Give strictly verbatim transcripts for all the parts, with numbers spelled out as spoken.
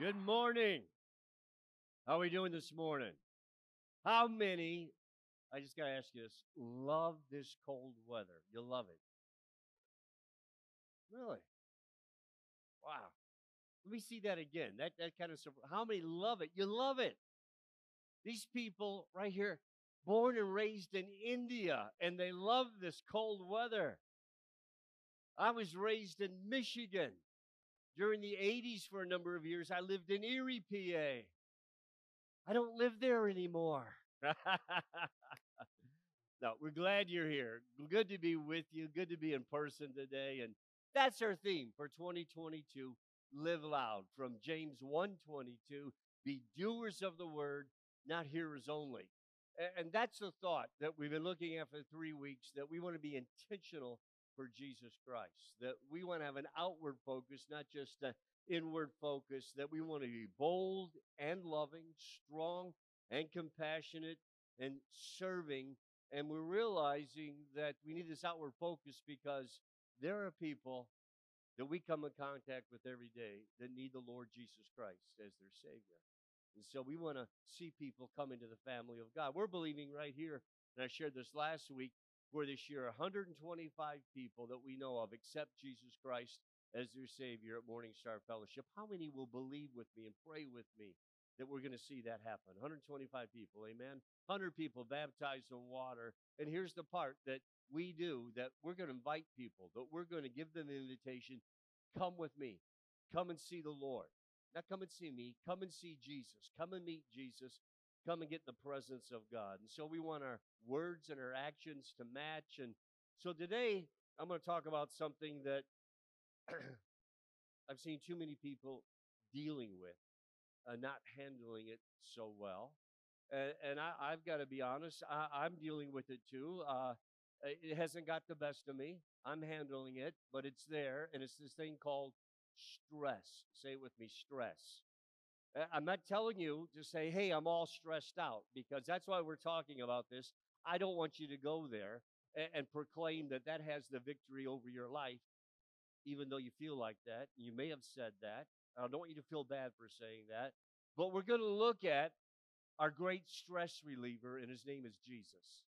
Good morning. How are we doing this morning? How many, I just got to ask you this, love this cold weather? You love it. Really? Wow. Let me see that again. That that kind of, how many love it? You love it. These people right here, born and raised in India, and they love this cold weather. I was raised in Michigan. During the eighties for a number of years, I lived in Erie, P A. I don't live there anymore. No, we're glad you're here. Good to be with you. Good to be in person today. And that's our theme for twenty twenty-two, Live Loud, from James one twenty-two, be doers of the word, not hearers only. And that's the thought that we've been looking at for three weeks, that we want to be intentional for Jesus Christ, that we want to have an outward focus, not just an inward focus, that we want to be bold and loving, strong and compassionate and serving. And we're realizing that we need this outward focus because there are people that we come in contact with every day that need the Lord Jesus Christ as their Savior. And so we want to see people come into the family of God. We're believing right here, and I shared this last week, for this year, one hundred twenty-five people that we know of accept Jesus Christ as their Savior at Morning Star Fellowship. How many will believe with me and pray with me that we're going to see that happen? one hundred twenty-five people, amen? one hundred people baptized in water. And here's the part that we do, that we're going to invite people, that we're going to give them an invitation, come with me, come and see the Lord. Not come and see me, come and see Jesus, come and meet Jesus, come and get in the presence of God. And so we want our words and our actions to match. And so today I'm going to talk about something that I've seen too many people dealing with, uh, not handling it so well. And, and I, I've got to be honest, I, I'm dealing with it too. Uh, it hasn't got the best of me. I'm handling it, but it's there. And it's this thing called stress. Say it with me, stress. I'm not telling you to say, hey, I'm all stressed out, because that's why we're talking about this. I don't want you to go there and, and proclaim that that has the victory over your life, even though you feel like that. You may have said that. I don't want you to feel bad for saying that. But we're going to look at our great stress reliever, and his name is Jesus.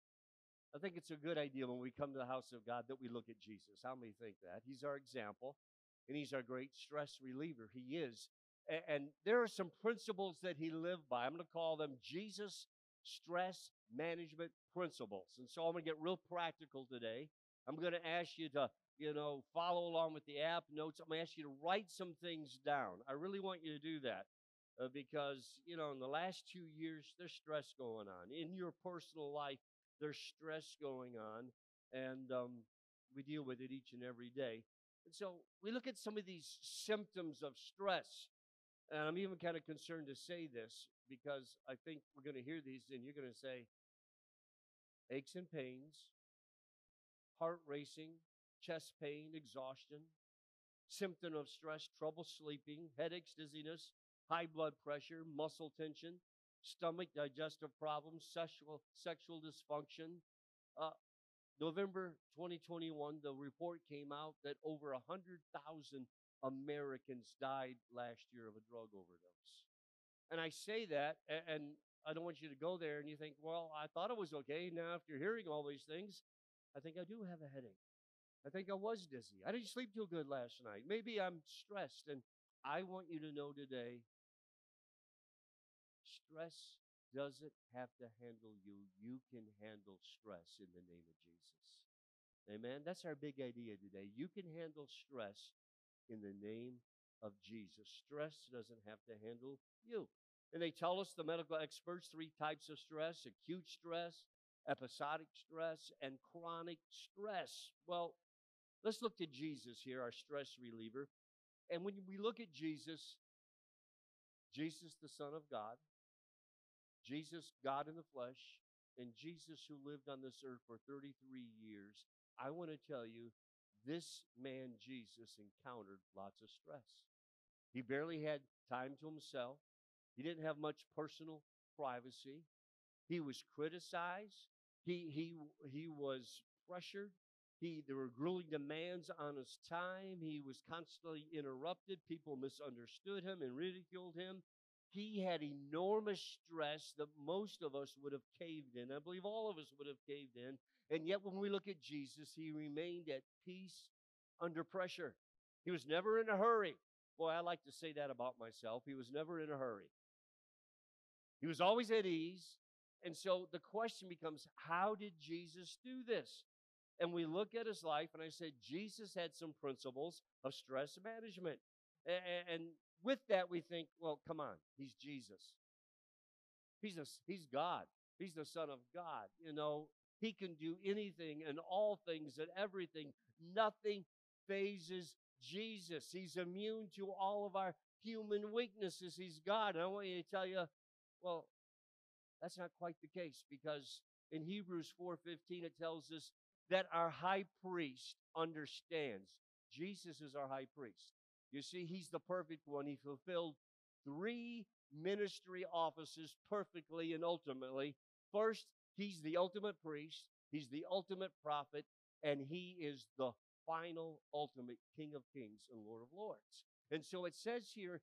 I think it's a good idea when we come to the house of God that we look at Jesus. How many think that? He's our example, and he's our great stress reliever. He is. And there are some principles that he lived by. I'm going to call them Jesus stress management principles. And so I'm going to get real practical today. I'm going to ask you to, you know, follow along with the app notes. I'm going to ask you to write some things down. I really want you to do that uh, because, you know, in the last two years, there's stress going on. In your personal life, there's stress going on. And um, we deal with it each and every day. And so we look at some of these symptoms of stress. And I'm even kind of concerned to say this because I think we're going to hear these and you're going to say, aches and pains, heart racing, chest pain, exhaustion, symptom of stress, trouble sleeping, headaches, dizziness, high blood pressure, muscle tension, stomach, digestive problems, sexual, sexual dysfunction. Uh, November twenty twenty-one, the report came out that over one hundred thousand Americans died last year of a drug overdose. And I say that, and I don't want you to go there and you think, well, I thought it was okay. Now, after hearing all these things, I think I do have a headache. I think I was dizzy. I didn't sleep too good last night. Maybe I'm stressed. And I want you to know today, stress doesn't have to handle you. You can handle stress in the name of Jesus. Amen? That's our big idea today. You can handle stress in the name of Jesus. Stress doesn't have to handle you. And they tell us, the medical experts, three types of stress: acute stress, episodic stress, and chronic stress. Well, let's look to Jesus here, our stress reliever. And when we look at Jesus, Jesus, the Son of God, Jesus, God in the flesh, and Jesus who lived on this earth for thirty-three years, I want to tell you, this man, Jesus, encountered lots of stress. He barely had time to himself. He didn't have much personal privacy. He was criticized. He, he, he was pressured. He, there were grueling demands on his time. He was constantly interrupted. People misunderstood him and ridiculed him. He had enormous stress that most of us would have caved in. I believe all of us would have caved in. And yet when we look at Jesus, he remained at peace under pressure. He was never in a hurry. Boy, I like to say that about myself. He was never in a hurry. He was always at ease. And so the question becomes, how did Jesus do this? And we look at his life, and I said, Jesus had some principles of stress management. And with that, we think, well, come on, he's Jesus. He's, a, he's God. He's the Son of God. You know, he can do anything and all things and everything. Nothing phases Jesus. He's immune to all of our human weaknesses. He's God. And I want you to tell you, well, that's not quite the case, because in Hebrews four fifteen, it tells us that our high priest understands. Jesus is our high priest. You see, he's the perfect one. He fulfilled three ministry offices perfectly and ultimately. First, he's the ultimate priest. He's the ultimate prophet. And he is the final, ultimate King of Kings and Lord of Lords. And so it says here,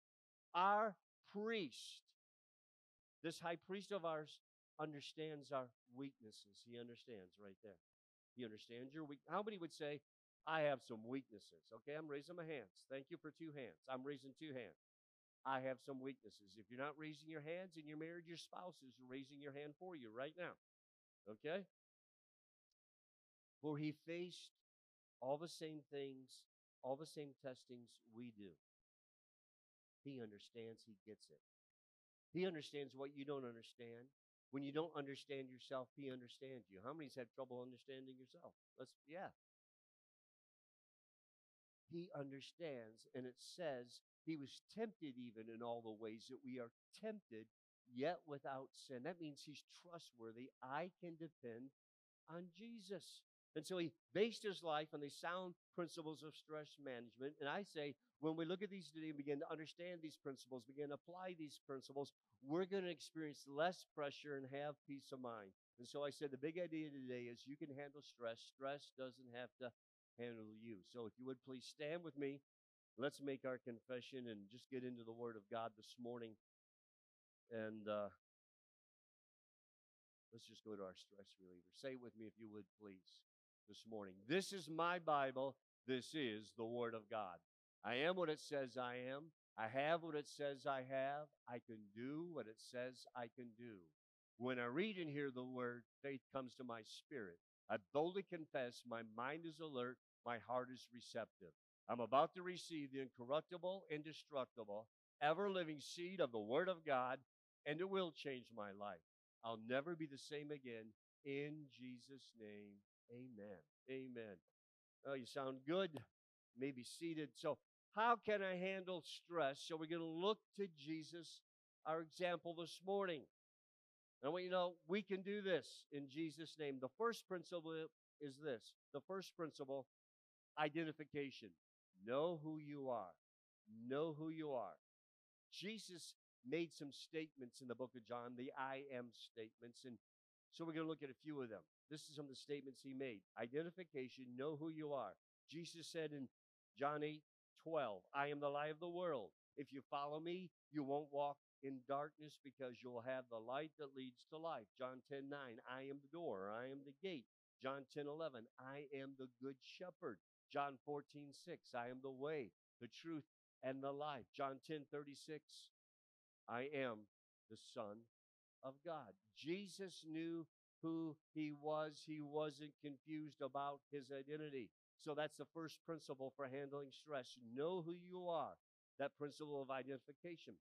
our priest, this high priest of ours, understands our weaknesses. He understands right there. He understands your weakness. How many would say, I have some weaknesses? Okay, I'm raising my hands. Thank you for two hands. I'm raising two hands. I have some weaknesses. If you're not raising your hands and you're married, your spouse is raising your hand for you right now. Okay? For he faced all the same things, all the same testings we do. He understands. He gets it. He understands what you don't understand. When you don't understand yourself, he understands you. How many's had trouble understanding yourself? Let's, yeah. He understands, and it says he was tempted even in all the ways that we are tempted, yet without sin. That means he's trustworthy. I can depend on Jesus. And so he based his life on the sound principles of stress management. And I say, when we look at these today and begin to understand these principles, begin to apply these principles, we're going to experience less pressure and have peace of mind. And so I said, the big idea today is you can handle stress. Stress doesn't have to handle you. So if you would please stand with me, let's make our confession and just get into the Word of God this morning. And uh, let's just go to our stress reliever. Say it with me if you would, please, this morning. This is my Bible. This is the Word of God. I am what it says I am. I have what it says I have. I can do what it says I can do. When I read and hear the Word, faith comes to my spirit. I boldly confess my mind is alert, my heart is receptive. I'm about to receive the incorruptible, indestructible, ever-living seed of the Word of God, and it will change my life. I'll never be the same again. In Jesus' name, amen. Amen. Oh, you sound good. Maybe seated. So how can I handle stress? So we're going to look to Jesus, our example this morning. And I want you to know we can do this in Jesus' name. The first principle is this. The first principle, identification. Know who you are. Know who you are. Jesus made some statements in the book of John, the I am statements. And so we're going to look at a few of them. This is some of the statements he made. Identification, know who you are. Jesus said in John eight twelve, I am the light of the world. If you follow me, you won't walk in darkness because you'll have the light that leads to life. John ten nine, I am the door, I am the gate. John ten eleven, I am the good shepherd. John fourteen six, I am the way, the truth, and the life. John ten thirty-six, I am the Son of God. Jesus knew who he was. He wasn't confused about his identity. So that's the first principle for handling stress. Know who you are. That principle of identification.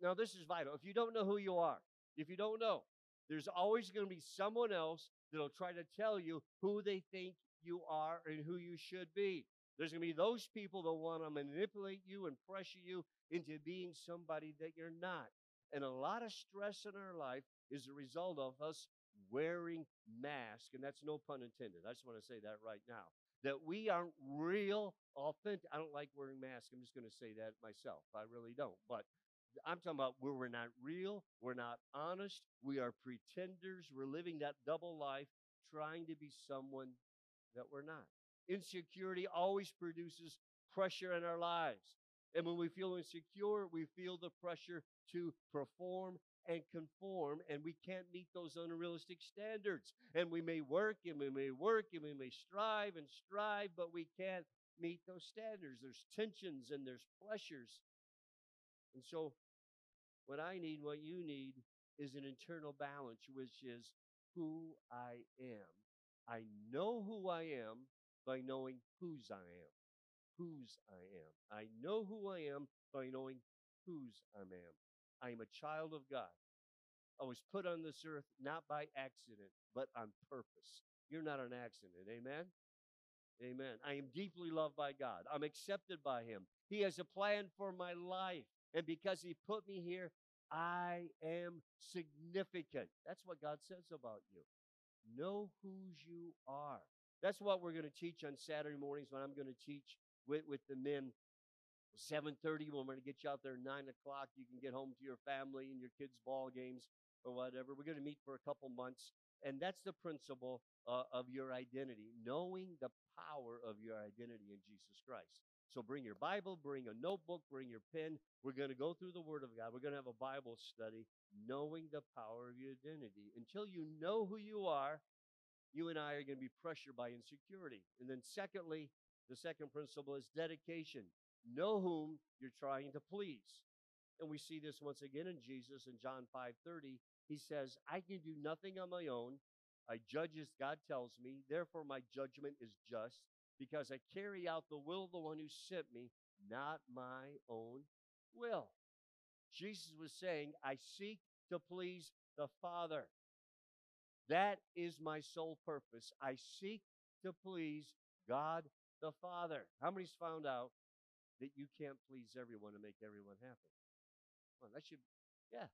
Now, this is vital. If you don't know who you are, if you don't know, there's always going to be someone else that'll try to tell you who they think you are and who you should be. There's going to be those people that want to manipulate you and pressure you into being somebody that you're not. And a lot of stress in our life is a result of us wearing masks. And that's no pun intended. I just want to say that right now. That we aren't real, authentic. I don't like wearing masks. I'm just going to say that myself. I really don't. But I'm talking about where we're not real. We're not honest. We are pretenders. We're living that double life, trying to be someone that we're not. Insecurity always produces pressure in our lives. And when we feel insecure, we feel the pressure to perform and conform, and we can't meet those unrealistic standards. And we may work, and we may work, and we may strive and strive, but we can't meet those standards. There's tensions and there's pressures. And so what I need, what you need, is an internal balance, which is who I am. I know who I am by knowing whose I am. Whose I am. I know who I am by knowing whose I am. I am a child of God. I was put on this earth not by accident, but on purpose. You're not an accident. Amen? Amen. I am deeply loved by God. I'm accepted by Him. He has a plan for my life. And because He put me here, I am significant. That's what God says about you. Know whose you are. That's what we're going to teach on Saturday mornings when I'm going to teach with, with the men. seven thirty, when we're going to get you out there at nine o'clock. You can get home to your family and your kids' ball games or whatever. We're going to meet for a couple months. And that's the principle uh, of your identity, knowing the power of your identity in Jesus Christ. So bring your Bible, bring a notebook, bring your pen. We're going to go through the Word of God. We're going to have a Bible study, knowing the power of your identity. Until you know who you are, you and I are going to be pressured by insecurity. And then secondly, the second principle is dedication. Know whom you're trying to please. And we see this once again in Jesus in John five thirty. He says, I can do nothing on my own. I judge as God tells me. Therefore, my judgment is just, because I carry out the will of the one who sent me, not my own will. Jesus was saying, I seek to please the Father. That is my sole purpose. I seek to please God the Father. How many's found out that you can't please everyone and make everyone happy? Well, that should, yeah.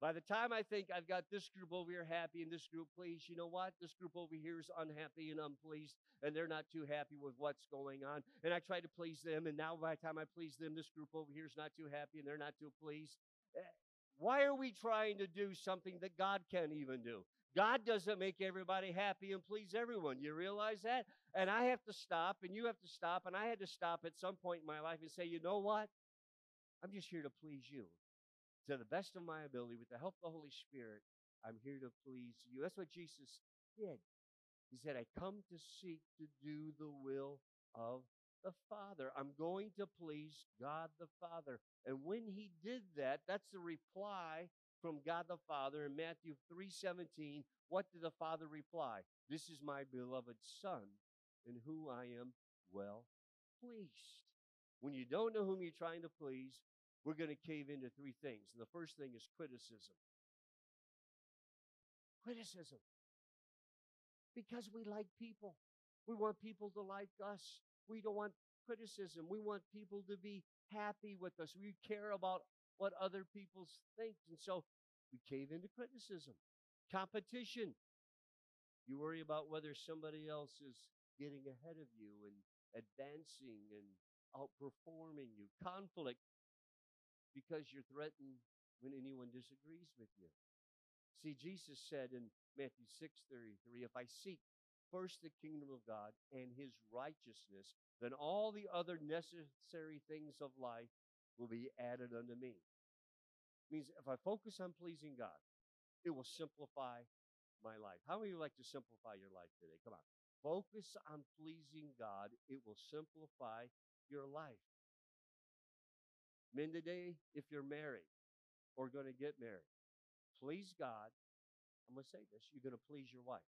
By the time I think I've got this group over here happy and this group pleased, you know what? This group over here is unhappy and unpleased, and they're not too happy with what's going on. And I try to please them, and now by the time I please them, this group over here is not too happy and they're not too pleased. Why are we trying to do something that God can't even do? God doesn't make everybody happy and please everyone. You realize that? And I have to stop, and you have to stop, and I had to stop at some point in my life and say, you know what? I'm just here to please you. To the best of my ability, with the help of the Holy Spirit, I'm here to please you. That's what Jesus did. He said, I come to seek to do the will of the Father. I'm going to please God the Father. And when he did that, that's the reply from God the Father in Matthew three seventeen. What did the Father reply? This is my beloved Son, in whom I am well pleased. When you don't know whom you're trying to please, we're going to cave into three things. And the first thing is criticism. Criticism. Because we like people. We want people to like us. We don't want criticism. We want people to be happy with us. We care about what other people think. And so we cave into criticism. Competition. You worry about whether somebody else is getting ahead of you and advancing and outperforming you. Conflict, because you're threatened when anyone disagrees with you. See, Jesus said in Matthew six thirty-three, if I seek first the kingdom of God and his righteousness, then all the other necessary things of life will be added unto me. It means if I focus on pleasing God, it will simplify my life. How many of you like to simplify your life today? Come on. Focus on pleasing God. It will simplify your life. Men today, if you're married or going to get married, please God. I'm going to say this. You're going to please your wife.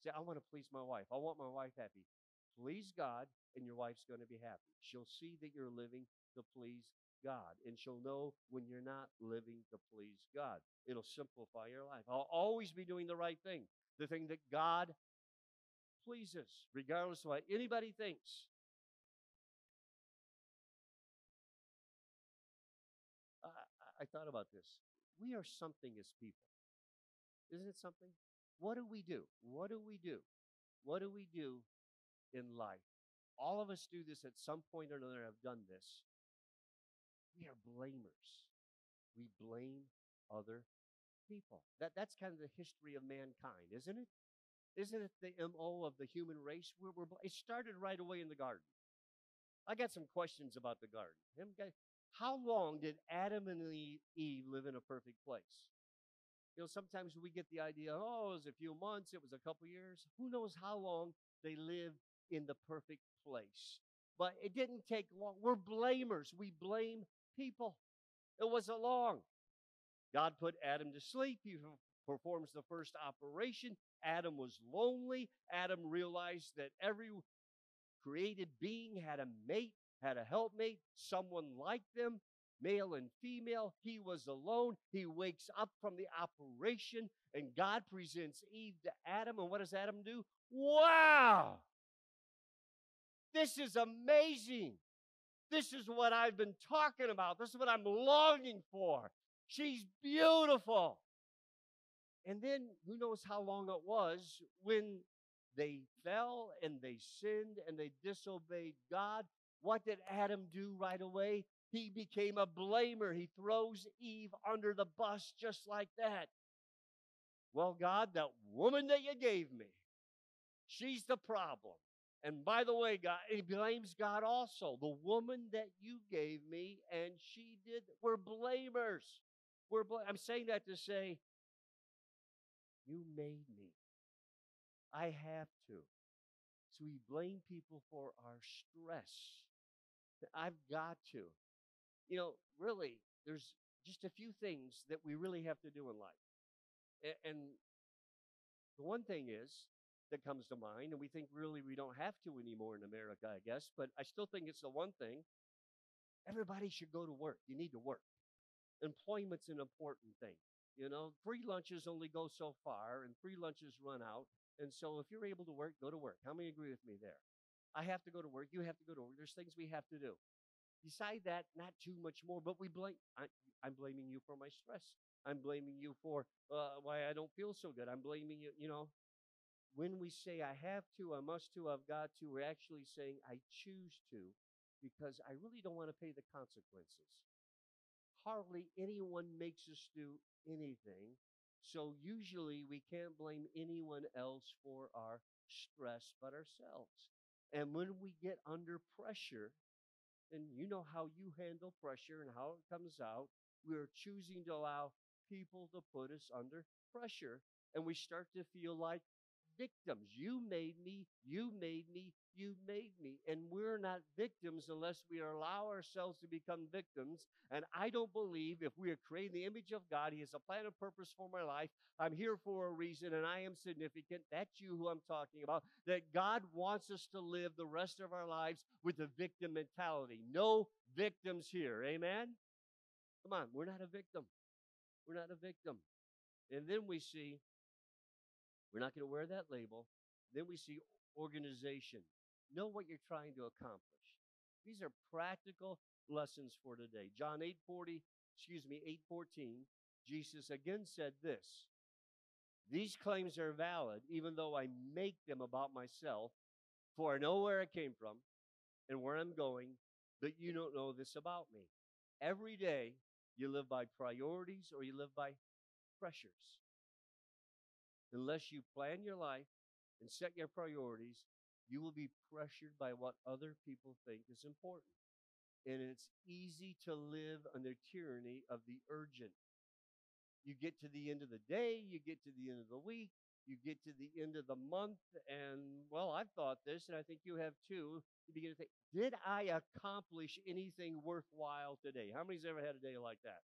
Say, I want to please my wife. I want my wife happy. Please God, and your wife's going to be happy. She'll see that you're living to please God, and she'll know when you're not living to please God. It'll simplify your life. I'll always be doing the right thing, the thing that God pleases, regardless of what anybody thinks. I, I thought about this. We are something as people. Isn't it something? What do we do? What do we do? What do we do in life? All of us do this at some point or another. Have done this. We are blamers. We blame other people. That, that's kind of the history of mankind, isn't it? Isn't it the M O of the human race? We're, we're, it started right away in the garden. I got some questions about the garden. How long did Adam and Eve live in a perfect place? You know, sometimes we get the idea, oh, it was a few months, it was a couple years. Who knows how long they lived in the perfect place? But it didn't take long. We're blamers. We blame people. It wasn't long. God put Adam to sleep. He performs the first operation. Adam was lonely. Adam realized that every created being had a mate, had a helpmate, someone like them, male and female. He was alone. He wakes up from the operation, and God presents Eve to Adam. And what does Adam do? Wow! This is amazing. This is what I've been talking about. This is what I'm longing for. She's beautiful. And then who knows how long it was when they fell and they sinned and they disobeyed God. What did Adam do right away? He became a blamer. He throws Eve under the bus just like that. Well, God, that woman that you gave me, she's the problem. And by the way, God, he blames God also. The woman that you gave me and she did, we're blamers. We're bl- I'm saying that to say, you made me. I have to. So we blame people for our stress. I've got to. You know, really, there's just a few things that we really have to do in life. And the one thing is, that comes to mind, and we think really we don't have to anymore in America, I guess, but I still think it's the one thing. Everybody should go to work. You need to work. Employment's an important thing. You know, free lunches only go so far, and free lunches run out. And so if you're able to work, go to work. How many agree with me there? I have to go to work. You have to go to work. There's things we have to do. Beside that, not too much more, but we blame. I, I'm blaming you for my stress. I'm blaming you for uh, why I don't feel so good. I'm blaming you, you know. When we say, I have to, I must to, I've got to, we're actually saying, I choose to, because I really don't want to pay the consequences. Hardly anyone makes us do anything, so usually we can't blame anyone else for our stress but ourselves. And when we get under pressure, and you know how you handle pressure and how it comes out, we're choosing to allow people to put us under pressure, and we start to feel like victims. You made me, you made me, you made me. And we're not victims unless we allow ourselves to become victims. And I don't believe if we are creating the image of God, He has a plan and purpose for my life. I'm here for a reason and I am significant. That's you who I'm talking about. That God wants us to live the rest of our lives with a victim mentality. No victims here. Amen? Come on, we're not a victim. We're not a victim. And then we see, we're not going to wear that label. Then we see organization. Know what you're trying to accomplish. These are practical lessons for today. John eight forty, excuse me, eight fourteen, Jesus again said this. These claims are valid, even though I make them about myself, for I know where I came from and where I'm going, but you don't know this about me. Every day you live by priorities or you live by pressures. Unless you plan your life and set your priorities, you will be pressured by what other people think is important. And it's easy to live under tyranny of the urgent. You get to the end of the day, you get to the end of the week, you get to the end of the month, and, well, I've thought this, and I think you have too. You begin to think, did I accomplish anything worthwhile today? How many's ever had a day like that?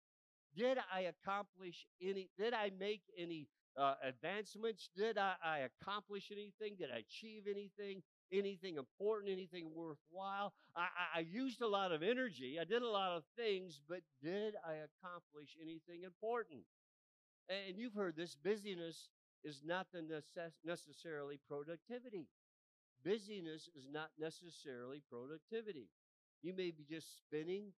Did I accomplish any, did I make any Uh, advancements? Did I, I accomplish anything? Did I achieve anything? Anything important? Anything worthwhile? I, I, I used a lot of energy. I did a lot of things, but did I accomplish anything important? And, and you've heard this. Busyness is not the necess- necessarily productivity. Busyness is not necessarily productivity. You may be just spinning,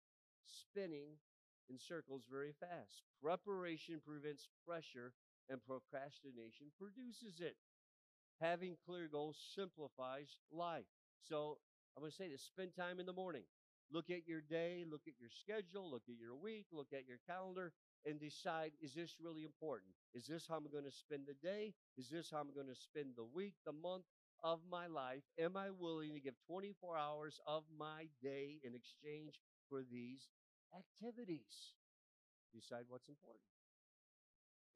spinning in circles very fast. Preparation prevents pressure, and procrastination produces it. Having clear goals simplifies life. So I'm going to say this, spend time in the morning. Look at your day, look at your schedule, look at your week, look at your calendar, and decide, is this really important? Is this how I'm going to spend the day? Is this how I'm going to spend the week, the month of my life? Am I willing to give twenty-four hours of my day in exchange for these activities? Decide what's important.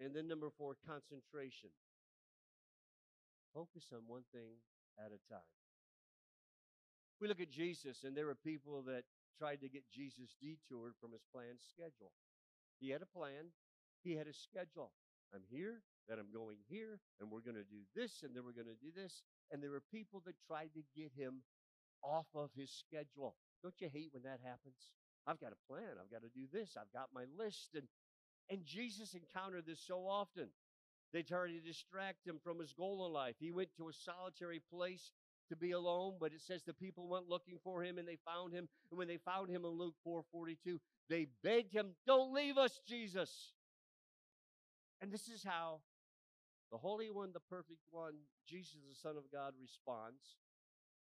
And then number four, concentration. Focus on one thing at a time. We look at Jesus, and there were people that tried to get Jesus detoured from his planned schedule. He had a plan. He had a schedule. I'm here, then I'm going here, and we're going to do this, and then we're going to do this. And there were people that tried to get him off of his schedule. Don't you hate when that happens? I've got a plan. I've got to do this. I've got my list. And, and Jesus encountered this so often. They tried to distract him from his goal in life. He went to a solitary place to be alone, but it says the people went looking for him, and they found him. And when they found him in Luke four forty-two, they begged him, "Don't leave us, Jesus." And this is how the Holy One, the Perfect One, Jesus, the Son of God, responds.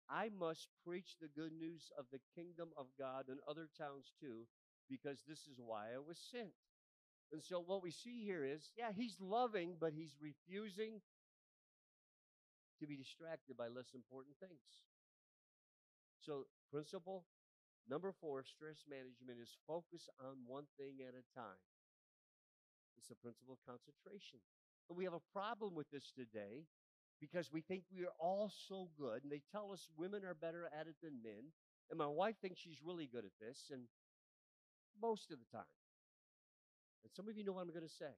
I must preach the good news of the kingdom of God in other towns too, because this is why I was sent. And so what we see here is, yeah, he's loving, but he's refusing to be distracted by less important things. So principle number four, stress management, is focus on one thing at a time. It's the principle of concentration. And we have a problem with this today, because we think we are all so good, and they tell us women are better at it than men. And my wife thinks she's really good at this, and most of the time. And some of you know what I'm going to say.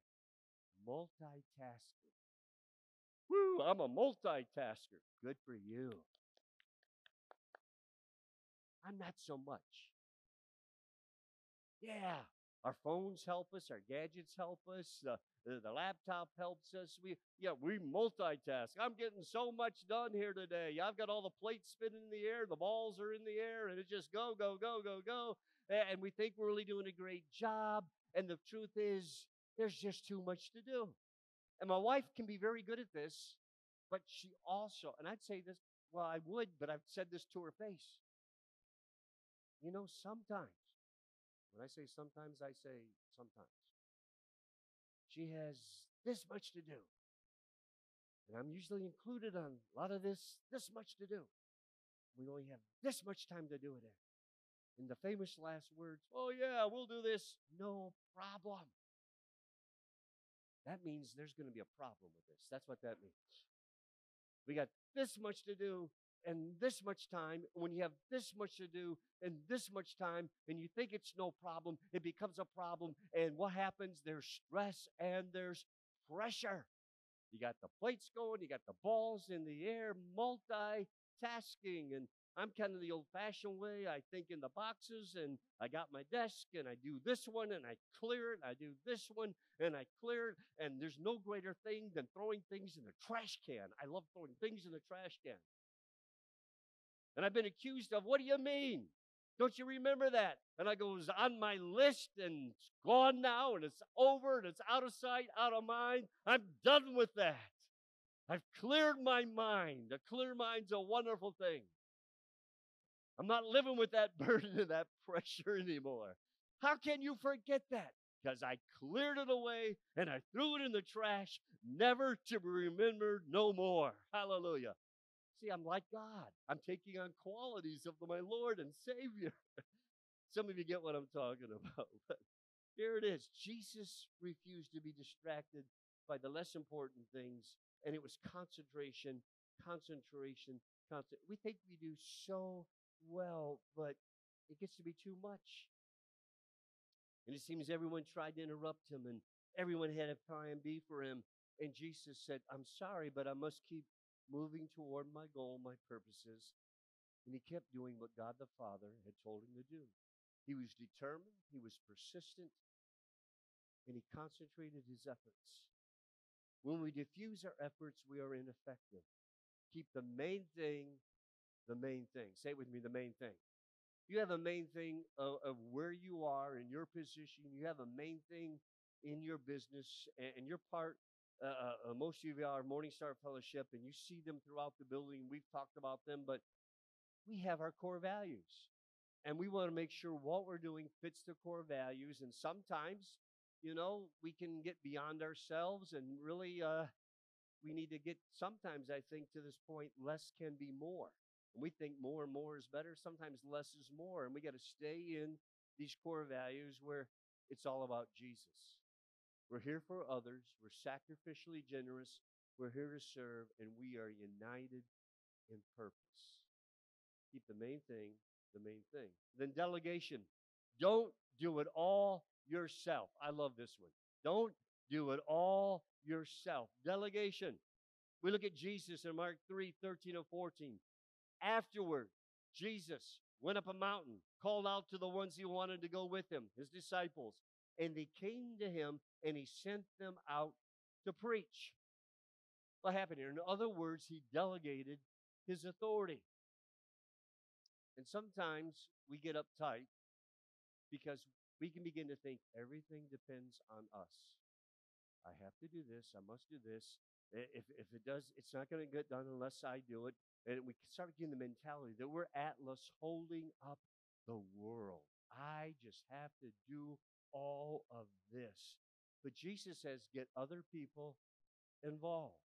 Multitasking. Woo, I'm a multitasker. Good for you. I'm not so much. Yeah, our phones help us. Our gadgets help us. Uh, The laptop helps us. We yeah, we multitask. I'm getting so much done here today. I've got all the plates spinning in the air. The balls are in the air. And it's just go, go, go, go, go. And we think we're really doing a great job. And the truth is, there's just too much to do. And my wife can be very good at this, but she also, and I'd say this, well, I would, but I've said this to her face. You know, sometimes, when I say sometimes, I say sometimes. She has this much to do. And I'm usually included on a lot of this, this much to do. We only have this much time to do it in. In the famous last words, oh yeah, we'll do this. No problem. That means there's going to be a problem with this. That's what that means. We got this much to do and this much time. When you have this much to do and this much time, and you think it's no problem, it becomes a problem. And what happens? There's stress and there's pressure. You got the plates going, you got the balls in the air, multitasking. And I'm kind of the old-fashioned way. I think in the boxes, and I got my desk, and I do this one, and I clear it. I do this one, and I clear it. And there's no greater thing than throwing things in the trash can. I love throwing things in the trash can. And I've been accused of, what do you mean? Don't you remember that? And I go, it was on my list, and it's gone now, and it's over, and it's out of sight, out of mind. I'm done with that. I've cleared my mind. A clear mind's a wonderful thing. I'm not living with that burden and that pressure anymore. How can you forget that? Because I cleared it away, and I threw it in the trash, never to be remembered no more. Hallelujah. See, I'm like God. I'm taking on qualities of my Lord and Savior. Some of you get what I'm talking about. But here it is. Jesus refused to be distracted by the less important things, and it was concentration, concentration, concentration. We think we do so well, but it gets to be too much. And it seems everyone tried to interrupt him, and everyone had a plan B for him. And Jesus said, I'm sorry, but I must keep moving toward my goal, my purposes. And he kept doing what God the Father had told him to do. He was determined, he was persistent, and he concentrated his efforts. When we diffuse our efforts, we are ineffective. Keep the main thing, the main thing. Say it with me, the main thing. You have a main thing of, of where you are in your position. You have a main thing in your business and, and your part. Uh, uh, most of you are Morning Star Fellowship, and you see them throughout the building. We've talked about them, but we have our core values. And we want to make sure what we're doing fits the core values. And sometimes, you know, we can get beyond ourselves and really uh, we need to get, sometimes I think to this point, less can be more. And we think more and more is better. Sometimes less is more. And we got to stay in these core values where it's all about Jesus. We're here for others. We're sacrificially generous. We're here to serve. And we are united in purpose. Keep the main thing the main thing. Then delegation. Don't do it all yourself. I love this one. Don't do it all yourself. Delegation. We look at Jesus in Mark three, thirteen and fourteen. Afterward, Jesus went up a mountain, called out to the ones he wanted to go with him, his disciples, and they came to him, and he sent them out to preach. What happened here? In other words, he delegated his authority. And sometimes we get uptight because we can begin to think everything depends on us. I have to do this. I must do this. If, if it does, it's not going to get done unless I do it. And we start getting the mentality that we're Atlas holding up the world. I just have to do all of this. But Jesus says, get other people involved.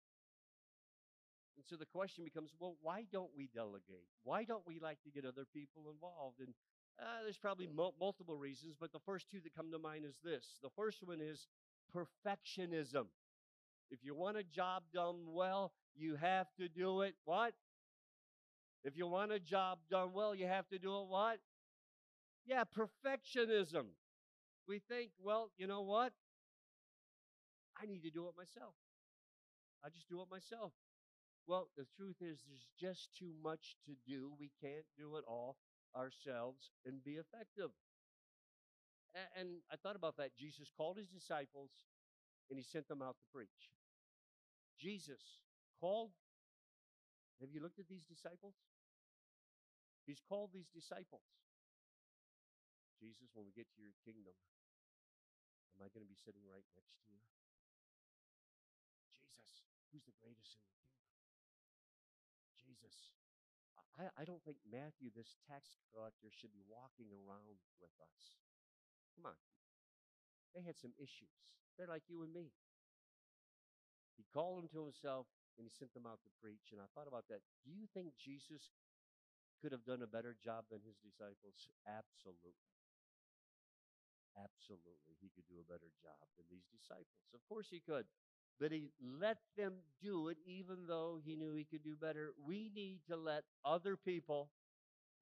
And so the question becomes, well, why don't we delegate? Why don't we like to get other people involved? And uh, there's probably mo- multiple reasons, but the first two that come to mind is this. The first one is perfectionism. If you want a job done well, you have to do it what? If you want a job done well, you have to do it what? Yeah, perfectionism. We think, well, you know what? I need to do it myself. I just do it myself. Well, the truth is there's just too much to do. We can't do it all ourselves and be effective. And I thought about that. Jesus called his disciples and he sent them out to preach. Jesus called. Have you looked at these disciples? He's called these disciples. Jesus, when we get to your kingdom, am I going to be sitting right next to you? Jesus, who's the greatest in the kingdom? Jesus, I, I don't think Matthew, this tax collector, should be walking around with us. Come on. They had some issues. They're like you and me. He called them to himself, and he sent them out to preach. And I thought about that. Do you think Jesus could have done a better job than his disciples? Absolutely. Absolutely, he could do a better job than these disciples. Of course he could. But he let them do it, even though he knew he could do better. We need to let other people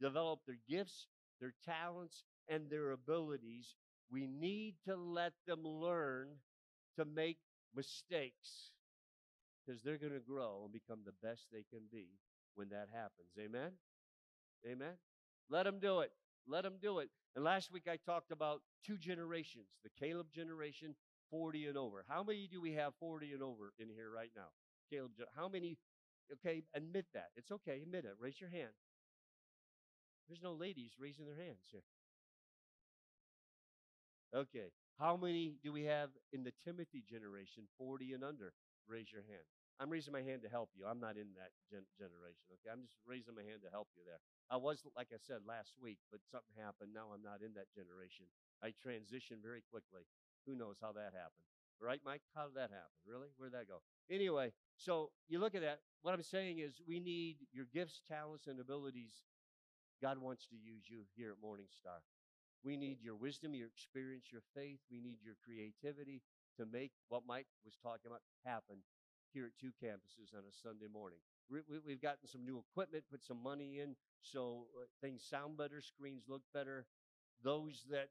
develop their gifts, their talents, and their abilities. We need to let them learn to make mistakes because they're going to grow and become the best they can be when that happens. Amen? Amen? Let them do it. Let them do it. And last week I talked about two generations, the Caleb generation, forty and over. How many do we have forty and over in here right now? Caleb, how many? Okay, admit that. It's okay. Admit it. Raise your hand. There's no ladies raising their hands here. Okay. How many do we have in the Timothy generation, forty and under? Raise your hand. I'm raising my hand to help you. I'm not in that gen- generation. Okay, I'm just raising my hand to help you there. I was, like I said, last week, but something happened. Now I'm not in that generation. I transitioned very quickly. Who knows how that happened? Right, Mike? How did that happen? Really? Where'd that go? Anyway, so you look at that. What I'm saying is we need your gifts, talents, and abilities. God wants to use you here at Morningstar. We need your wisdom, your experience, your faith. We need your creativity to make what Mike was talking about happen here at two campuses on a Sunday morning. We've gotten some new equipment, put some money in, so things sound better, screens look better. Those that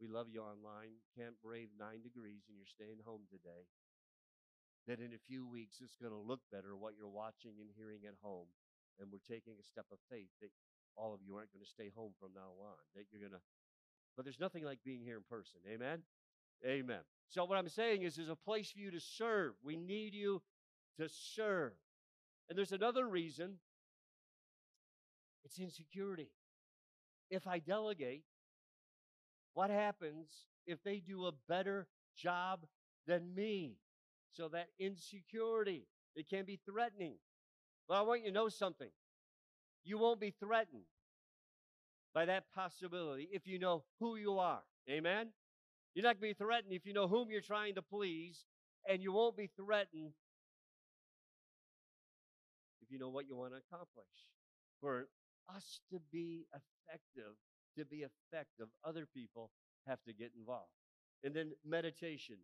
We love you online. Can't brave nine degrees and you're staying home today. That in a few weeks, it's going to look better what you're watching and hearing at home. And we're taking a step of faith that all of you aren't going to stay home from now on. That you're going to, but there's nothing like being here in person. Amen? Amen. So what I'm saying is there's a place for you to serve. We need you to serve. And there's another reason. It's insecurity. If I delegate, what happens if they do a better job than me? So that insecurity, it can be threatening. Well, I want you to know something. You won't be threatened. by that possibility if you know who you are. Amen? You're not going to be threatened if you know whom you're trying to please, and you won't be threatened if you know what you want to accomplish. For us to be effective, to be effective, other people have to get involved. And then meditation.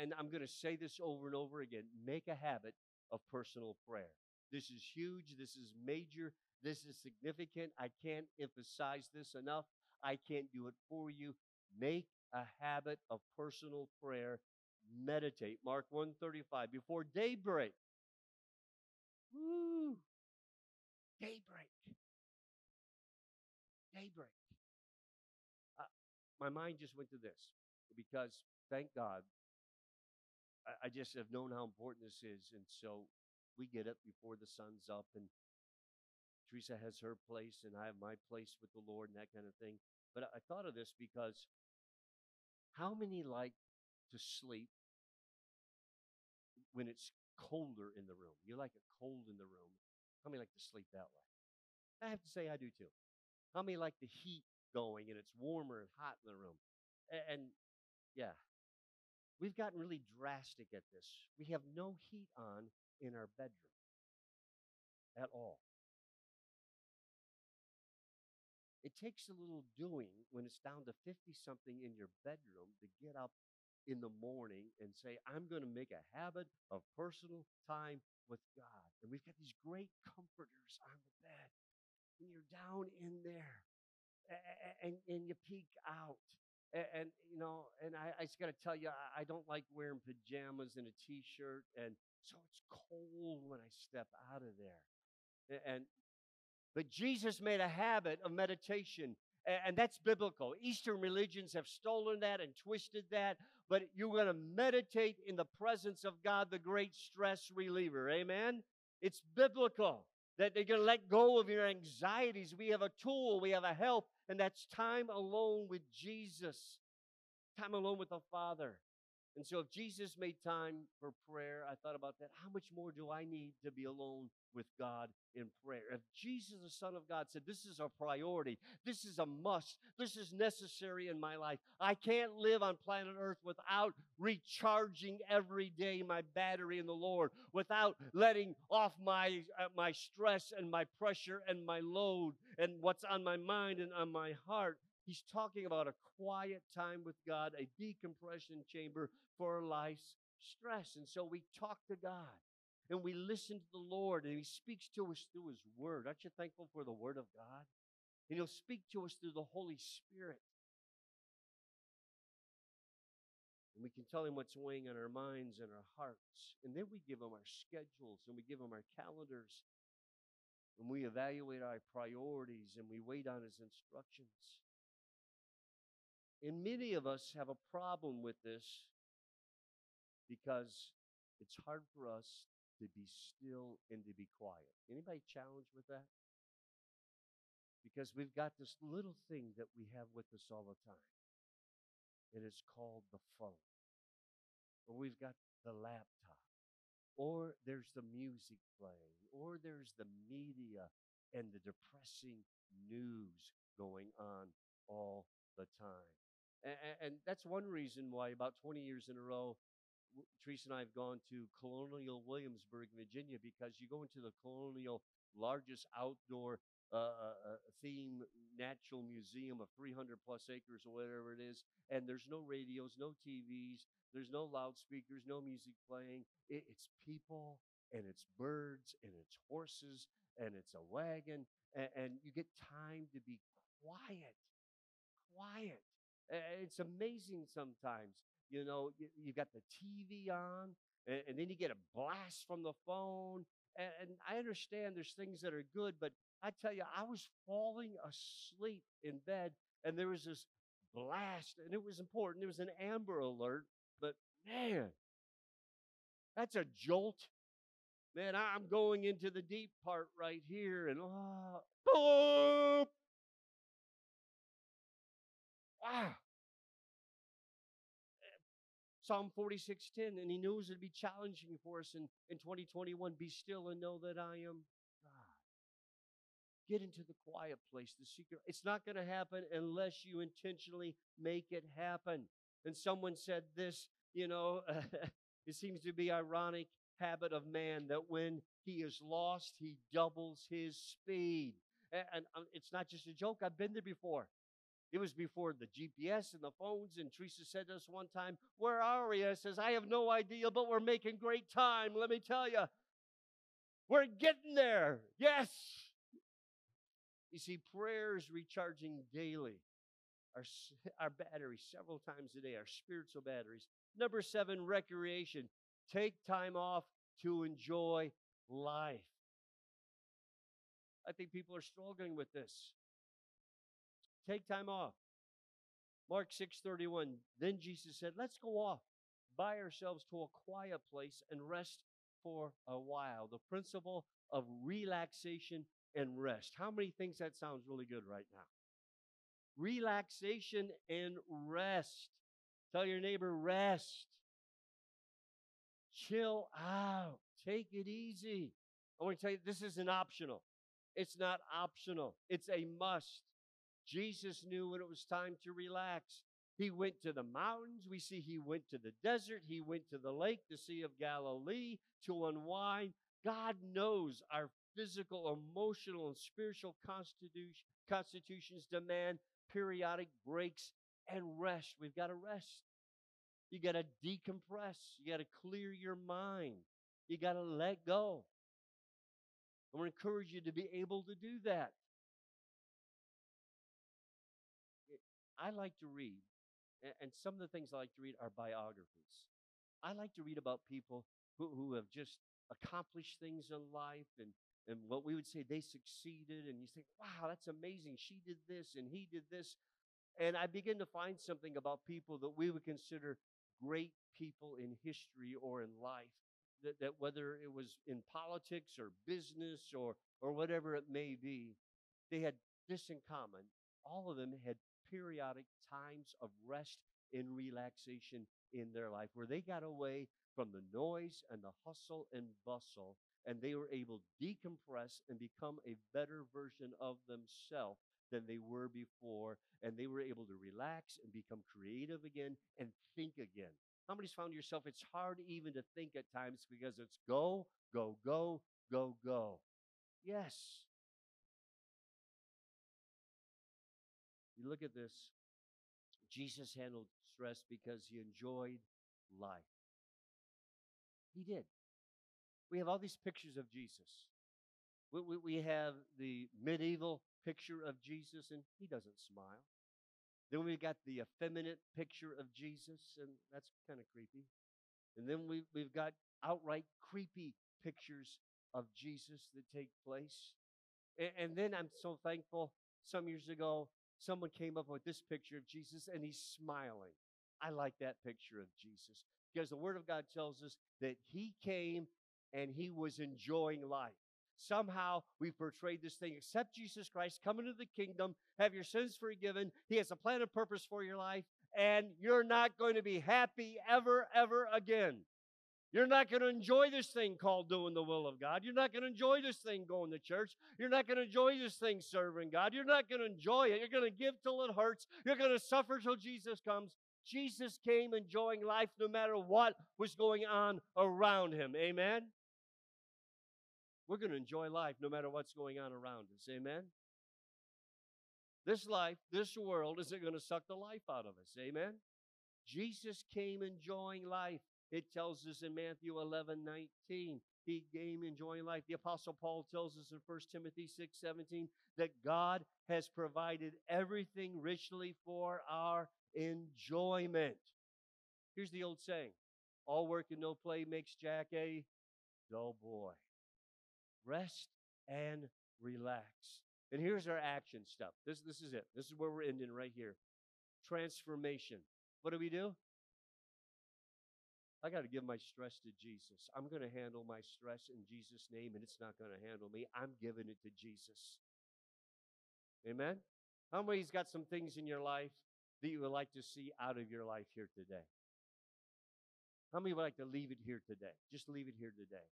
And I'm going to say this over and over again. Make a habit of personal prayer. This is huge. This is major. This is significant. I can't emphasize this enough. I can't do it for you. Make a habit of personal prayer. Meditate. Mark one thirty-five. Before daybreak. Woo! Daybreak. Daybreak. Uh, my mind just went to this because, thank God, I, I just have known how important this is. And so we get up before the sun's up, and Teresa has her place, and I have my place with the Lord and that kind of thing. But I thought of this because how many like to sleep when it's colder in the room? You like it cold in the room. How many like to sleep that way? I have to say I do too. How many like the heat going and it's warmer and hot in the room? And, and yeah, we've gotten really drastic at this. We have no heat on in our bedroom at all. It takes a little doing when it's down to fifty-something in your bedroom to get up in the morning and say, I'm going to make a habit of personal time with God. And we've got these great comforters on the bed. And you're down in there. And, and you peek out. And, you know, and I, I just got to tell you, I, I don't like wearing pajamas and a T-shirt. And so it's cold when I step out of there. And, and But Jesus made a habit of meditation, and that's biblical. Eastern religions have stolen that and twisted that, but you're going to meditate in the presence of God, the great stress reliever. Amen? It's biblical that you're going to let go of your anxieties. We have a tool. We have a help, and that's time alone with Jesus, time alone with the Father. And so if Jesus made time for prayer, I thought about that. How much more do I need to be alone with God in prayer? If Jesus, the Son of God, said this is a priority, this is a must, this is necessary in my life, I can't live on planet Earth without recharging every day my battery in the Lord, without letting off my, uh, my stress and my pressure and my load and what's on my mind and on my heart. He's talking about a quiet time with God, a decompression chamber for life's stress. And so we talk to God, and we listen to the Lord, and He speaks to us through His Word. Aren't you thankful for the Word of God? And He'll speak to us through the Holy Spirit. And we can tell Him what's weighing on our minds and our hearts. And then we give Him our schedules, and we give Him our calendars, and we evaluate our priorities, and we wait on His instructions. And many of us have a problem with this because it's hard for us to be still and to be quiet. Anybody challenged with that? Because we've got this little thing that we have with us all the time, and it's called the phone. Or we've got the laptop. Or there's the music playing. Or there's the media and the depressing news going on all the time. And that's one reason why about twenty years in a row, Teresa and I have gone to Colonial Williamsburg, Virginia, because you go into the Colonial, largest outdoor uh, uh, theme natural museum of three hundred plus acres or whatever it is, and there's no radios, no T Vs, there's no loudspeakers, no music playing. It, it's people, and it's birds, and it's horses, and it's a wagon, and, and you get time to be quiet, quiet. It's amazing sometimes. You know, you, you got the T V on, and, and then you get a blast from the phone. And, and I understand there's things that are good, but I tell you, I was falling asleep in bed, and there was this blast, and it was important. It was an Amber Alert, but man, that's a jolt. Man, I'm going into the deep part right here, and oh, boom! Wow. Psalm forty-six ten, and He knows it'd be challenging for us in, in twenty twenty-one. Be still and know that I am God. Get into the quiet place, the secret. It's not going to happen unless you intentionally make it happen. And someone said this, you know, it seems to be ironic habit of man that when he is lost, he doubles his speed. And it's not just a joke. I've been there before. It was before the G P S and the phones. And Teresa said to us one time, "Where are we?" I says, "I have no idea, but we're making great time. Let me tell you, we're getting there." Yes. You see, prayer is recharging daily our our batteries several times a day, our spiritual batteries. Number seven, recreation. Take time off to enjoy life. I think people are struggling with this. Take time off. Mark six thirty-one, then Jesus said, "Let's go off by ourselves to a quiet place and rest for a while." The principle of relaxation and rest. How many thinks that sounds really good right now? Relaxation and rest. Tell your neighbor, rest. Chill out. Take it easy. I want to tell you, this isn't optional. It's not optional. It's a must. Jesus knew when it was time to relax. He went to the mountains. We see he went to the desert. He went to the lake, the Sea of Galilee, to unwind. God knows our physical, emotional, and spiritual constitution, constitutions demand periodic breaks and rest. We've got to rest. You got to decompress. You got to clear your mind. You got to let go. I want to encourage you to be able to do that. I like to read, and some of the things I like to read are biographies. I like to read about people who, who have just accomplished things in life, and, and what we would say they succeeded, and you think, wow, that's amazing. She did this, and he did this. And I begin to find something about people that we would consider great people in history or in life, that, that whether it was in politics or business or, or whatever it may be, they had this in common. All of them had periodic times of rest and relaxation in their life where they got away from the noise and the hustle and bustle, and they were able to decompress and become a better version of themselves than they were before, and they were able to relax and become creative again and think again. How many's found yourself? It's hard even to think at times because it's go, go, go, go, go. Yes. You look at this. Jesus handled stress because he enjoyed life. He did. We have all these pictures of Jesus. We, we, we have the medieval picture of Jesus, and he doesn't smile. Then we've got the effeminate picture of Jesus, and that's kind of creepy. And then we, we've got outright creepy pictures of Jesus that take place. And, and then I'm so thankful, some years ago, someone came up with this picture of Jesus, and he's smiling. I like that picture of Jesus because the Word of God tells us that he came and he was enjoying life. Somehow we portrayed this thing, accept Jesus Christ, come into the kingdom, have your sins forgiven. He has a plan and purpose for your life, and you're not going to be happy ever, ever again. You're not going to enjoy this thing called doing the will of God. You're not going to enjoy this thing going to church. You're not going to enjoy this thing serving God. You're not going to enjoy it. You're going to give till it hurts. You're going to suffer till Jesus comes. Jesus came enjoying life no matter what was going on around him. Amen? We're going to enjoy life no matter what's going on around us. Amen? This life, this world, isn't going to suck the life out of us. Amen? Jesus came enjoying life. It tells us in Matthew eleven nineteen, he came enjoying life. The Apostle Paul tells us in First Timothy six seventeen that God has provided everything richly for our enjoyment. Here's the old saying, all work and no play makes Jack a dull boy. Rest and relax. And here's our action stuff. This, this is it. This is where we're ending right here. Transformation. What do we do? I got to give my stress to Jesus. I'm going to handle my stress in Jesus' name, and it's not going to handle me. I'm giving it to Jesus. Amen? How many's got some things in your life that you would like to see out of your life here today? How many would like to leave it here today? Just leave it here today.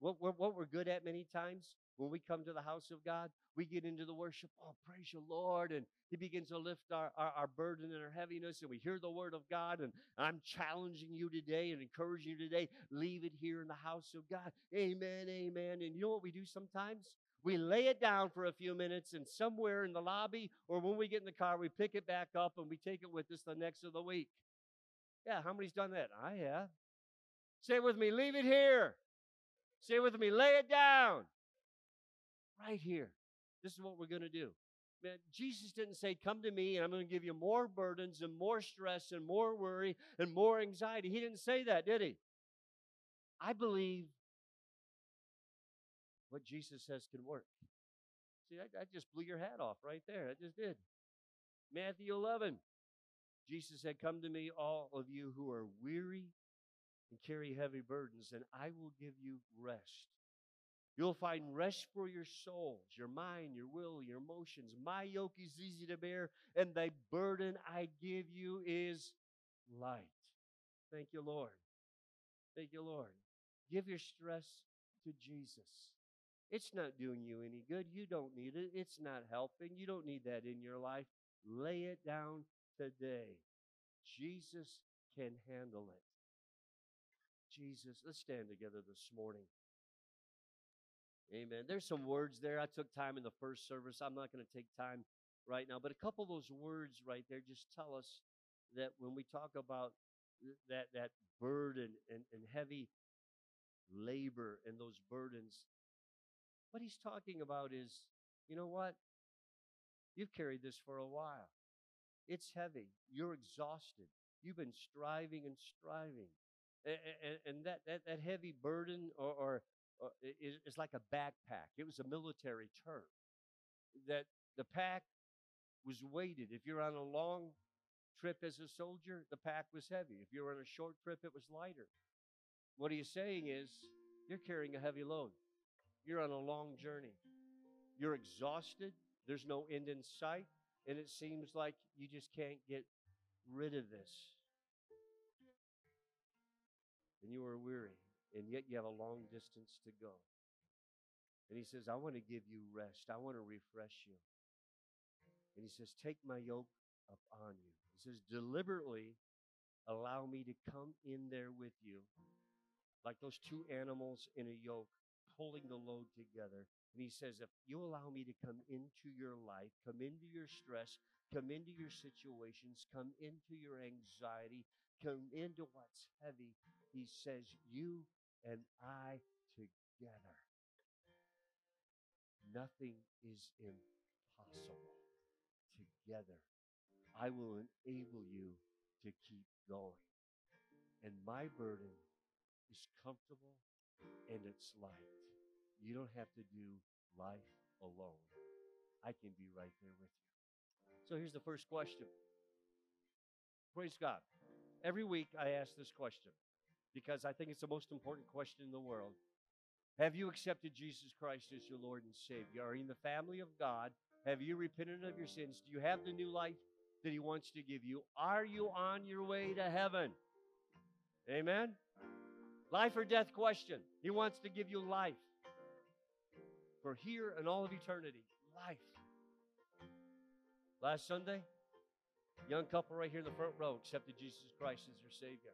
What, what, what we're good at many times when we come to the house of God, we get into the worship. Oh, praise your Lord. And he begins to lift our, our, our burden and our heaviness. And we hear the word of God. And I'm challenging you today and encouraging you today. Leave it here in the house of God. Amen, amen. And you know what we do sometimes? We lay it down for a few minutes, and somewhere in the lobby or when we get in the car, we pick it back up and we take it with us the next of the week. Yeah, how many's done that? I have. Say with me, leave it here. Say with me, lay it down. Right here. This is what we're going to do. Man, Jesus didn't say, come to me and I'm going to give you more burdens and more stress and more worry and more anxiety. He didn't say that, did he? I believe what Jesus says can work. See, I, I just blew your hat off right there. I just did. Matthew eleven. Jesus said, come to me, all of you who are weary and carry heavy burdens, and I will give you rest. You'll find rest for your souls, your mind, your will, your emotions. My yoke is easy to bear, and the burden I give you is light. Thank you, Lord. Thank you, Lord. Give your stress to Jesus. It's not doing you any good. You don't need it. It's not helping. You don't need that in your life. Lay it down today. Jesus can handle it. Jesus, let's stand together this morning. Amen. There's some words there. I took time in the first service. I'm not going to take time right now, but a couple of those words right there just tell us that when we talk about that, that burden and, and heavy labor and those burdens, what he's talking about is, you know what? You've carried this for a while. It's heavy. You're exhausted. You've been striving and striving. And, and, and that, that, that heavy burden or, or, or is, is like a backpack. It was a military term. That the pack was weighted. If you're on a long trip as a soldier, the pack was heavy. If you're on a short trip, it was lighter. What he's saying is you're carrying a heavy load. You're on a long journey. You're exhausted. There's no end in sight. And it seems like you just can't get rid of this. And you are weary, and yet you have a long distance to go. And he says, I want to give you rest. I want to refresh you. And he says, take my yoke upon you. He says, deliberately allow me to come in there with you, like those two animals in a yoke, pulling the load together. And he says, if you allow me to come into your life, come into your stress, come into your situations, come into your anxiety, come into what's heavy, he says, you and I together, nothing is impossible. Together, I will enable you to keep going. And my burden is comfortable and it's light. You don't have to do life alone. I can be right there with you. So here's the first question. Praise God. Every week I ask this question because I think it's the most important question in the world. Have you accepted Jesus Christ as your Lord and Savior? Are you in the family of God? Have you repented of your sins? Do you have the new life that He wants to give you? Are you on your way to heaven? Amen? Life or death question. He wants to give you life. For here and all of eternity, life. Last Sunday, young couple right here in the front row accepted Jesus Christ as their Savior.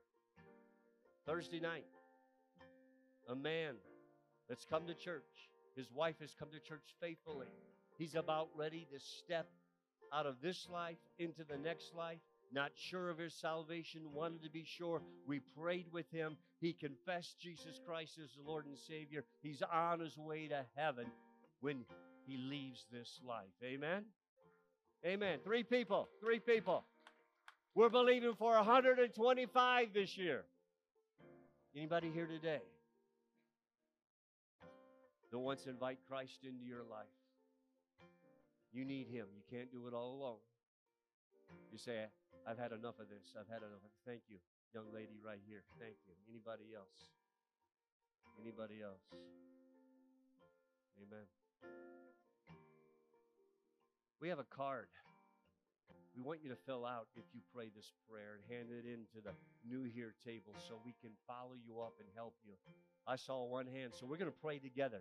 Thursday night, a man that's come to church. His wife has come to church faithfully. He's about ready to step out of this life into the next life. Not sure of his salvation, wanted to be sure. We prayed with him. He confessed Jesus Christ as the Lord and Savior. He's on his way to heaven when he leaves this life. Amen? Amen. Three people. Three people. We're believing for one hundred twenty-five this year. Anybody here today that wants to invite Christ into your life? You need him. You can't do it all alone. You say, I've had enough of this. I've had enough of it. Thank you. Young lady right here. Thank you. Anybody else? Anybody else? Amen. We have a card. We we want you to fill out if you pray this prayer and hand it in to the New Here table so we can follow you up and help you. I saw one hand, so we're going to pray together.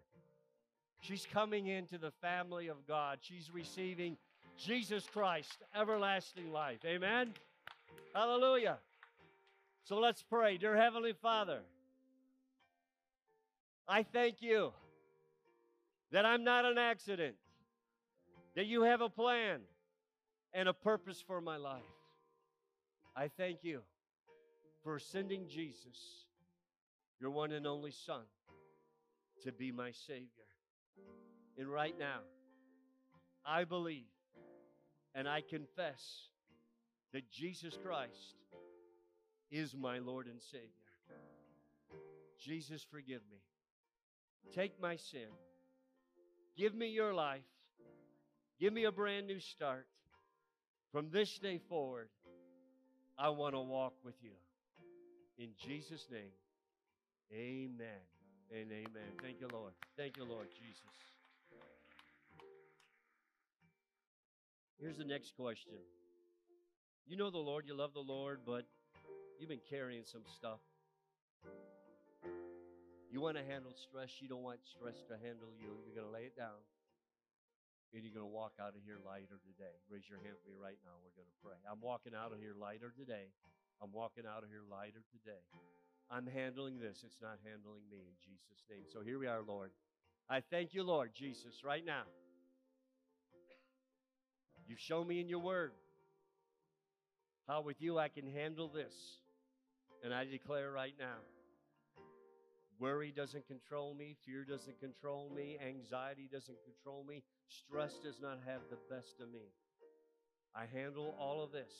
She's coming into the family of God. She's receiving Jesus Christ, everlasting life. Amen? Hallelujah. So let's pray. Dear Heavenly Father, I thank you that I'm not an accident, that you have a plan and a purpose for my life. I thank you for sending Jesus, your one and only Son, to be my Savior. And right now, I believe and I confess that Jesus Christ is my Lord and Savior. Jesus, forgive me. Take my sin. Give me your life. Give me a brand new start. From this day forward, I want to walk with you. In Jesus' name, amen and amen. Thank you, Lord. Thank you, Lord Jesus. Here's the next question. You know the Lord, you love the Lord, but you've been carrying some stuff. You want to handle stress. You don't want stress to handle you. You're going to lay it down. And you're going to walk out of here lighter today. Raise your hand for me right now. We're going to pray. I'm walking out of here lighter today. I'm walking out of here lighter today. I'm handling this. It's not handling me, in Jesus' name. So here we are, Lord. I thank you, Lord Jesus, right now. You've shown me in your word how with you I can handle this. And I declare right now, worry doesn't control me. Fear doesn't control me. Anxiety doesn't control me. Stress does not have the best of me. I handle all of this,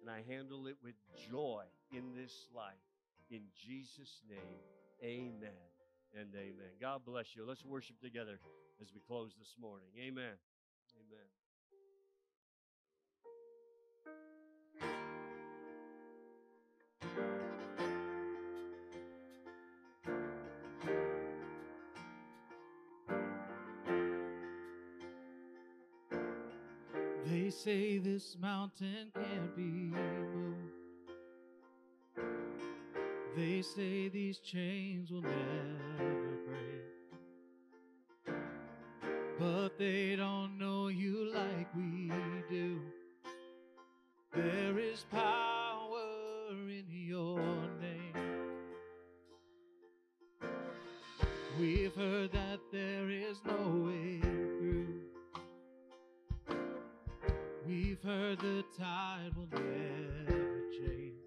and I handle it with joy in this life. In Jesus' name, amen and amen. God bless you. Let's worship together as we close this morning. Amen. Amen. They say this mountain can't be moved. They say these chains will never break. But they don't know you like we do. There is power in your name. We've heard that there is no way. We've heard the tide will never change,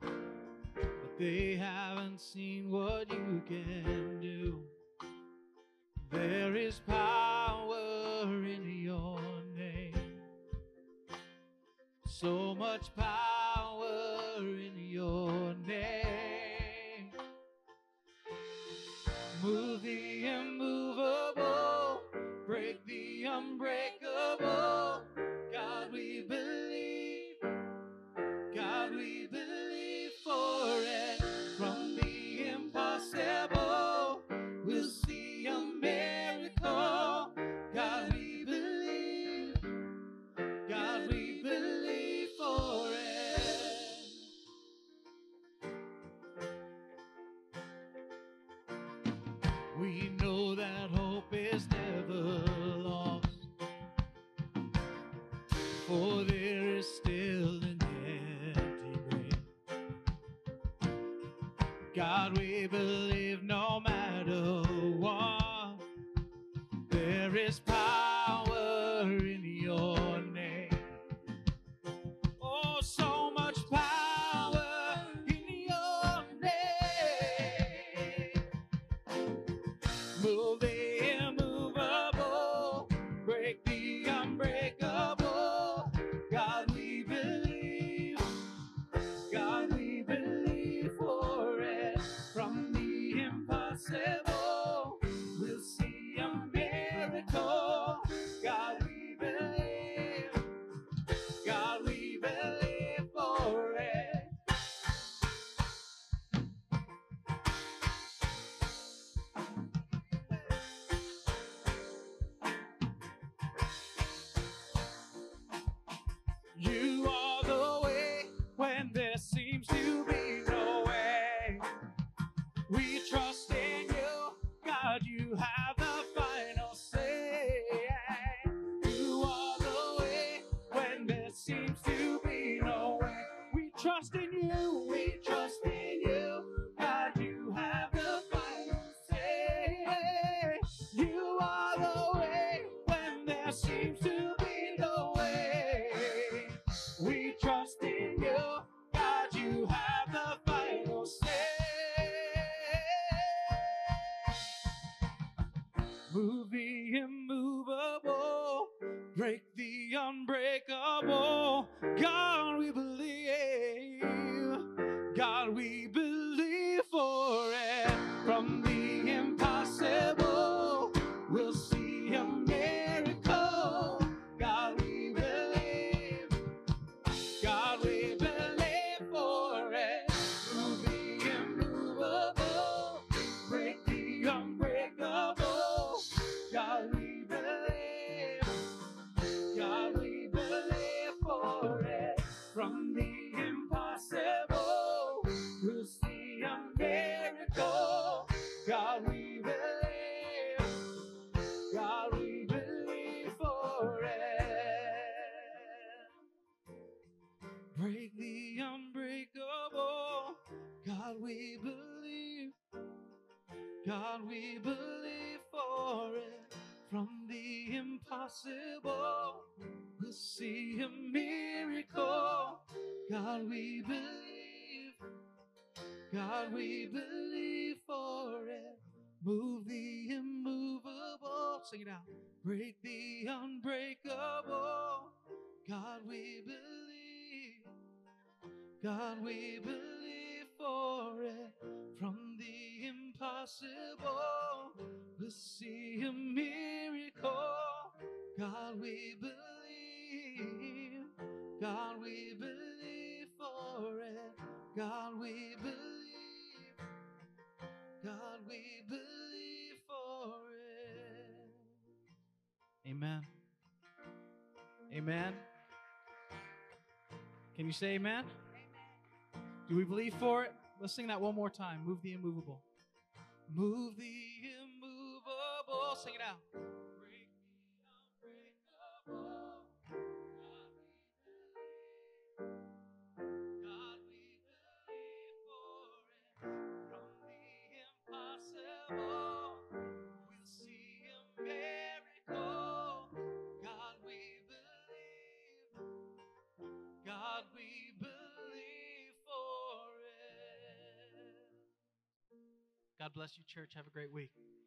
but they haven't seen what you can do. There is power in your name, so much power in your name. Move the immovable, break the unbreakable. God, we believe no matter what, there is power in your name. Oh, so much power in your name. Move the immovable, break the unbreakable. God, we believe. God, we believe for. From the impossible, we'll see a miracle. trust in you. We trust in you. God, you have the final say. You are the way when there seems to be no way. We trust in you. God, you have the final say. Move the immovable. Break the unbreakable. God, we believe. God, we believe for it. From the impossible, we'll see a miracle. God, we believe. God, we believe for it. Move the immovable. Break the unbreakable. God, we from the impossible, we'll see a miracle. God, we believe. God, we believe for it. Break the unbreakable. God, we believe. God, we believe for it. From the impossible, we'll see a miracle. God, we believe. God, we believe for it. Move the immovable. Sing it out. Break the unbreakable. God, we believe. God, we believe for it. From the impossible, we'll see a miracle. God, we believe. God, we believe for it. God, we believe. God, we believe for it. Amen. Amen. Can you say amen? Amen. Do we believe for it? Let's sing that one more time. Move the immovable. Move the immovable. Sing it out. Break the unbreakable. God, we believe for it. From the impossible, we'll see a miracle. God, we believe. God, we believe. God bless you, church. Have a great week.